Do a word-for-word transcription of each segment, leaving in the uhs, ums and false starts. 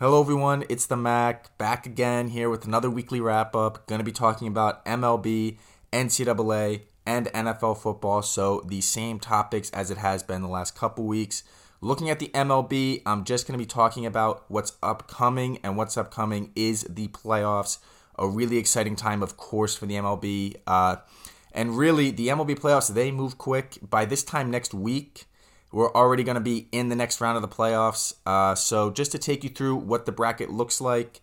Hello everyone, it's the Mac, back again here with another weekly wrap-up. Going to be talking about M L B, N C double A, and N F L football, so the same topics as it has been the last couple weeks. Looking at the M L B, I'm just going to be talking about what's upcoming, and what's upcoming is the playoffs. A really exciting time, of course, for the M L B. Uh, and really, the M L B playoffs, they move quick. By this time next week, we're already going to be in the next round of the playoffs. Uh, so just to take you through what the bracket looks like.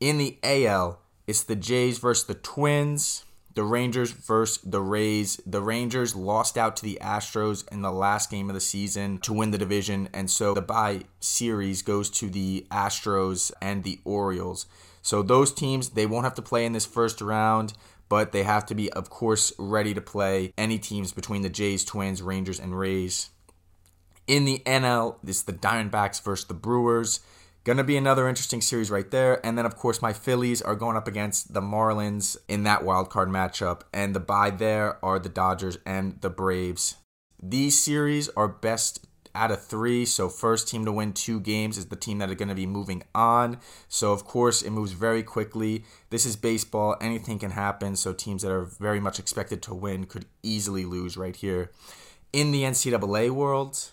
In the A L, it's the Jays versus the Twins, the Rangers versus the Rays. The Rangers lost out to the Astros in the last game of the season to win the division. And so the bye series goes to the Astros and the Orioles. So those teams, they won't have to play in this first round. But they have to be, of course, ready to play any teams between the Jays, Twins, Rangers, and Rays. In the N L, it's the Diamondbacks versus the Brewers. Going to be another interesting series right there. And then, of course, my Phillies are going up against the Marlins in that wild card matchup. And the bye there are the Dodgers and the Braves. These series are best out of three. So first team to win two games is the team that are going to be moving on. So, of course, it moves very quickly. This is baseball. Anything can happen. So teams that are very much expected to win could easily lose right here. In the N C double A world,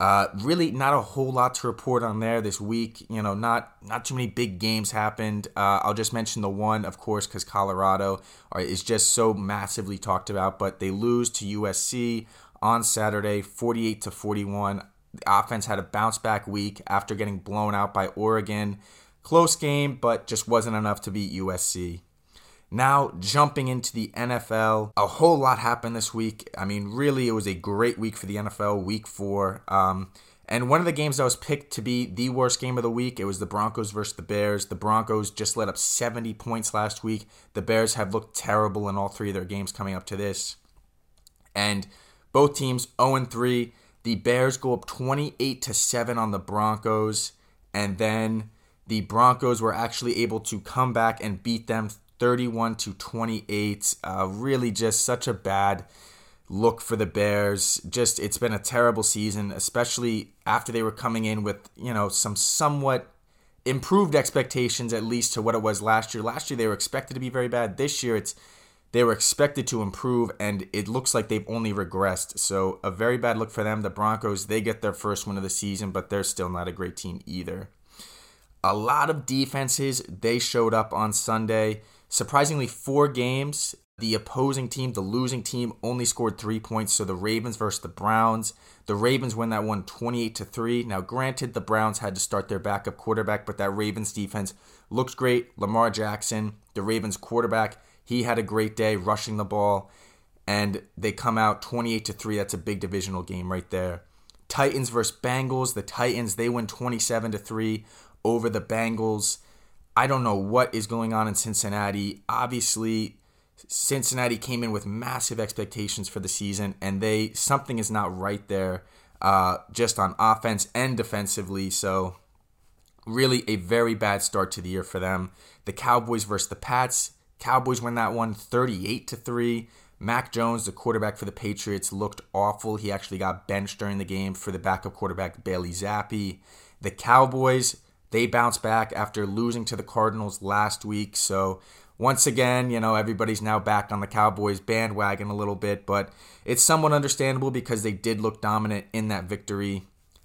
Uh, really not a whole lot to report on there this week. You know, not not too many big games happened. Uh, I'll just mention the one, of course, because Colorado is just so massively talked about. But they lose to U S C on Saturday, forty-eight to forty-one. The offense had a bounce-back week after getting blown out by Oregon. Close game, but just wasn't enough to beat U S C. Now, jumping into the N F L, a whole lot happened this week. I mean, really, it was a great week for the N F L, week four. Um, and one of the games that was picked to be the worst game of the week, it was the Broncos versus the Bears. The Broncos just let up seventy points last week. The Bears have looked terrible in all three of their games coming up to this. And both teams, oh and three. The Bears go up twenty-eight to seven on the Broncos. And then the Broncos were actually able to come back and beat them thirty-one to twenty-eight, uh, really just such a bad look for the Bears. Just, it's been a terrible season, especially after they were coming in with, you know, some somewhat improved expectations, at least to what it was last year. Last year, they were expected to be very bad. This year, it's they were expected to improve, and it looks like they've only regressed. So a very bad look for them. The Broncos, they get their first win of the season, but they're still not a great team either. A lot of defenses, they showed up on Sunday. Surprisingly, four games, the opposing team, the losing team, only scored three points. So the Ravens versus the Browns. The Ravens win that one twenty-eight to three. Now, granted, the Browns had to start their backup quarterback, but that Ravens defense looked great. Lamar Jackson, the Ravens quarterback, he had a great day rushing the ball. And they come out twenty-eight to three. That's a big divisional game right there. Titans versus Bengals. The Titans, they win twenty-seven to three over the Bengals. I don't know what is going on in Cincinnati. Obviously, Cincinnati came in with massive expectations for the season, and they something is not right there, uh, just on offense and defensively. So, really, a very bad start to the year for them. The Cowboys versus the Pats. Cowboys win that one, thirty-eight to three. Mac Jones, the quarterback for the Patriots, looked awful. He actually got benched during the game for the backup quarterback Bailey Zappi. The Cowboys, they bounce back after losing to the Cardinals last week. So once again, you know, everybody's now back on the Cowboys bandwagon a little bit, but it's somewhat understandable because they did look dominant in that victory.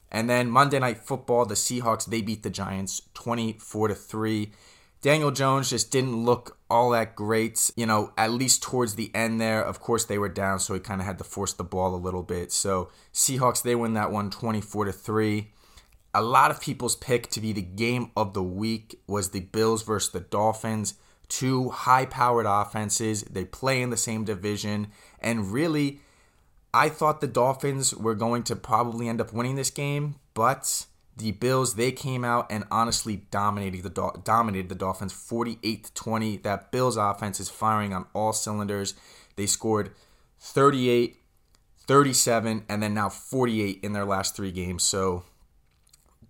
And then Monday Night Football, the Seahawks, they beat the Giants twenty-four to three. Daniel Jones just didn't look all that great, you know, at least towards the end there. Of course, they were down, so he kind of had to force the ball a little bit. So Seahawks, they win that one twenty-four to three. A lot of people's pick to be the game of the week was the Bills versus the Dolphins. Two high-powered offenses. They play in the same division. And really, I thought the Dolphins were going to probably end up winning this game. But the Bills, they came out and honestly dominated the, Dol- dominated the Dolphins forty-eight to twenty. That Bills offense is firing on all cylinders. They scored thirty-eight, thirty-seven, and then now forty-eight in their last three games. So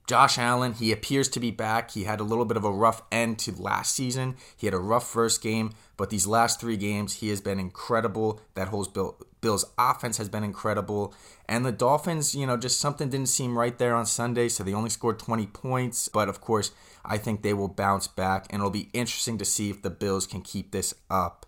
Josh Allen, he appears to be back. He had a little bit of a rough end to last season. He had a rough first game, but these last three games, he has been incredible. That whole Bill, Bills offense has been incredible. And the Dolphins, you know, just something didn't seem right there on Sunday, so they only scored twenty points. But, of course, I think they will bounce back, and it'll be interesting to see if the Bills can keep this up.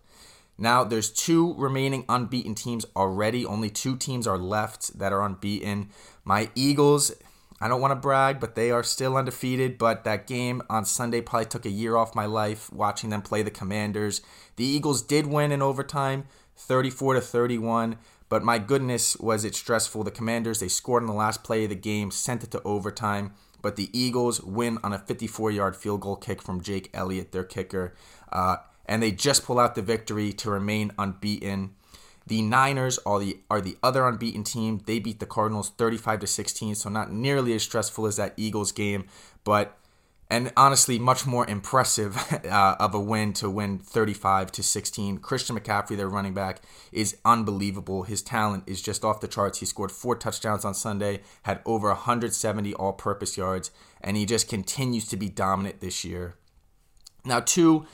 Now, there's two remaining unbeaten teams already. Only two teams are left that are unbeaten. My Eagles, I don't want to brag, but they are still undefeated. But that game on Sunday probably took a year off my life watching them play the Commanders. The Eagles did win in overtime, thirty-four to thirty-one. But my goodness, was it stressful. The Commanders, they scored on the last play of the game, sent it to overtime. But the Eagles win on a fifty-four-yard field goal kick from Jake Elliott, their kicker. Uh, and they just pull out the victory to remain unbeaten. The Niners are the are the other unbeaten team. They beat the Cardinals thirty-five to sixteen, so not nearly as stressful as that Eagles game, but and honestly much more impressive uh, of a win to win thirty-five to sixteen. Christian McCaffrey, their running back, is unbelievable. His talent is just off the charts. He scored four touchdowns on Sunday, had over one hundred seventy all-purpose yards, and he just continues to be dominant this year. Now, two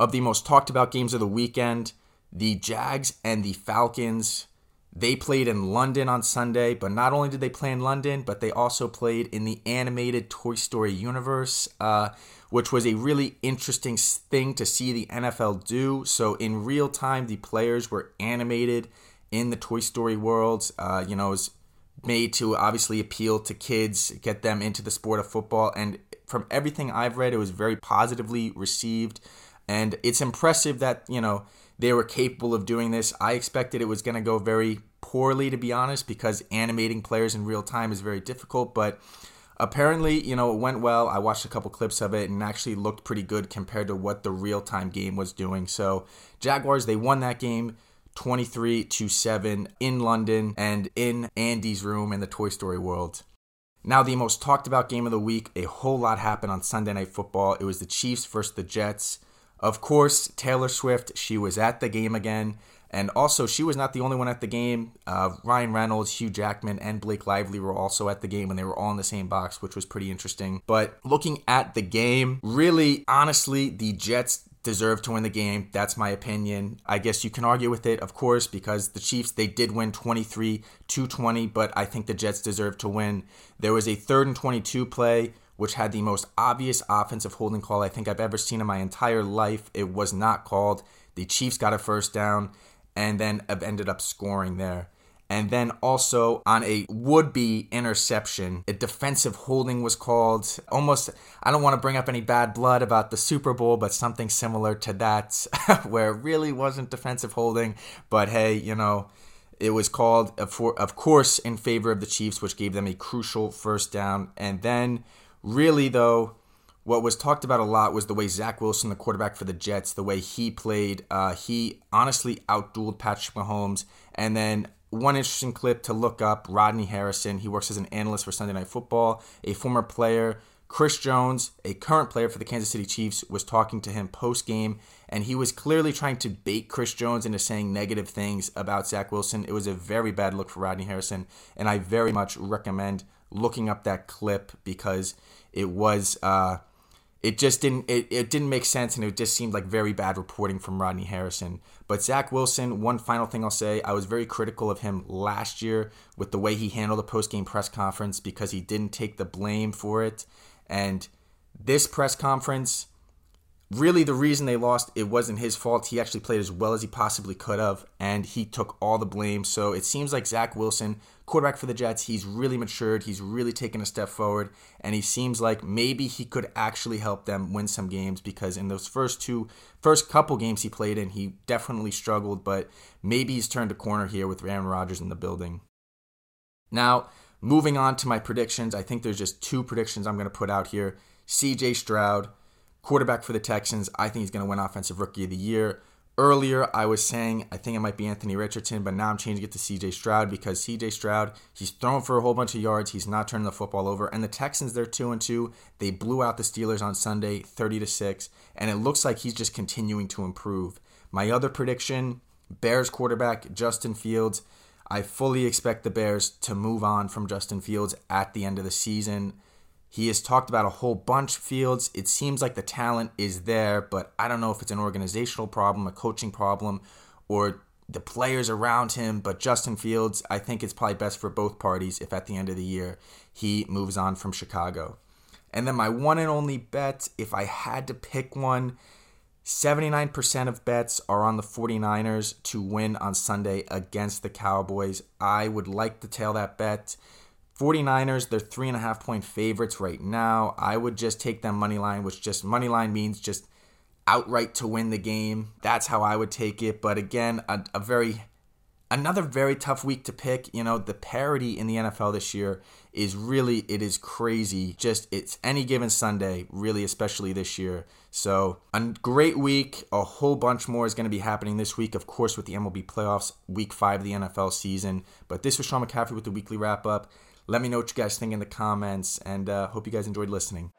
of the most talked about games of the weekend. The Jags and the Falcons, they played in London on Sunday, but not only did they play in London, but they also played in the animated Toy Story universe, uh, which was a really interesting thing to see the N F L do. So in real time, the players were animated in the Toy Story worlds. Uh, you know, it was made to obviously appeal to kids, get them into the sport of football. And from everything I've read, it was very positively received. And it's impressive that, you know, they were capable of doing this. I expected it was going to go very poorly, to be honest, because animating players in real time is very difficult. But apparently, you know, it went well. I watched a couple clips of it and actually looked pretty good compared to what the real-time game was doing. So Jaguars, they won that game twenty-three to seven in London and in Andy's room in the Toy Story world. Now, the most talked about game of the week, a whole lot happened on Sunday Night Football. It was the Chiefs versus the Jets. Of course, Taylor Swift, she was at the game again. And also, she was not the only one at the game. Uh, Ryan Reynolds, Hugh Jackman, and Blake Lively were also at the game, and they were all in the same box, which was pretty interesting. But looking at the game, really, honestly, the Jets deserve to win the game. That's my opinion. I guess you can argue with it, of course, because the Chiefs, they did win twenty-three to twenty, but I think the Jets deserve to win. There was a third and twenty-two play, which had the most obvious offensive holding call I think I've ever seen in my entire life. It was not called. The Chiefs got a first down and then ended up scoring there. And then also on a would-be interception, a defensive holding was called. Almost, I don't want to bring up any bad blood about the Super Bowl, but something similar to that where it really wasn't defensive holding. But hey, you know, it was called, for, of course, in favor of the Chiefs, which gave them a crucial first down. And then really, though, what was talked about a lot was the way Zach Wilson, the quarterback for the Jets, the way he played. Uh, he honestly outdueled Patrick Mahomes. And then one interesting clip to look up, Rodney Harrison. He works as an analyst for Sunday Night Football, a former player. Chris Jones, a current player for the Kansas City Chiefs, was talking to him post-game, and he was clearly trying to bait Chris Jones into saying negative things about Zach Wilson. It was a very bad look for Rodney Harrison, and I very much recommend looking up that clip because it was, uh, it just didn't, it, it didn't make sense, and it just seemed like very bad reporting from Rodney Harrison. But Zach Wilson, one final thing I'll say, I was very critical of him last year with the way he handled the post-game press conference because he didn't take the blame for it. And this press conference, really the reason they lost, it wasn't his fault. He actually played as well as he possibly could have, and he took all the blame. So it seems like Zach Wilson, quarterback for the Jets, he's really matured. He's really taken a step forward, and he seems like maybe he could actually help them win some games because in those first two, first couple games he played in, he definitely struggled, but maybe he's turned a corner here with Aaron Rodgers in the building. Now, moving on to my predictions, I think there's just two predictions I'm going to put out here. C J. Stroud, quarterback for the Texans, I think he's going to win Offensive Rookie of the Year. Earlier, I was saying I think it might be Anthony Richardson, but now I'm changing it to C J. Stroud because C J. Stroud, he's thrown for a whole bunch of yards. He's not turning the football over. And the Texans, they're two and two. They blew out the Steelers on Sunday, thirty to six, and it looks like he's just continuing to improve. My other prediction, Bears quarterback Justin Fields. I fully expect the Bears to move on from Justin Fields at the end of the season. He has talked about a whole bunch of Fields. It seems like the talent is there, but I don't know if it's an organizational problem, a coaching problem, or the players around him. But Justin Fields, I think it's probably best for both parties if at the end of the year he moves on from Chicago. And then my one and only bet, if I had to pick one, seventy-nine percent of bets are on the 49ers to win on Sunday against the Cowboys. I would like to tail that bet. 49ers, they're three and a half point favorites right now. I would just take them money line, which just money line means just outright to win the game. That's how I would take it. But again, a, a very another very tough week to pick. You know, the parity in the N F L this year is really, it is crazy. Just it's any given Sunday, really, especially this year. So a great week. A whole bunch more is going to be happening this week, of course, with the M L B playoffs, week five of the N F L season. But this was Sean McCaffrey with the weekly wrap up. Let me know what you guys think in the comments, and uh, hope you guys enjoyed listening.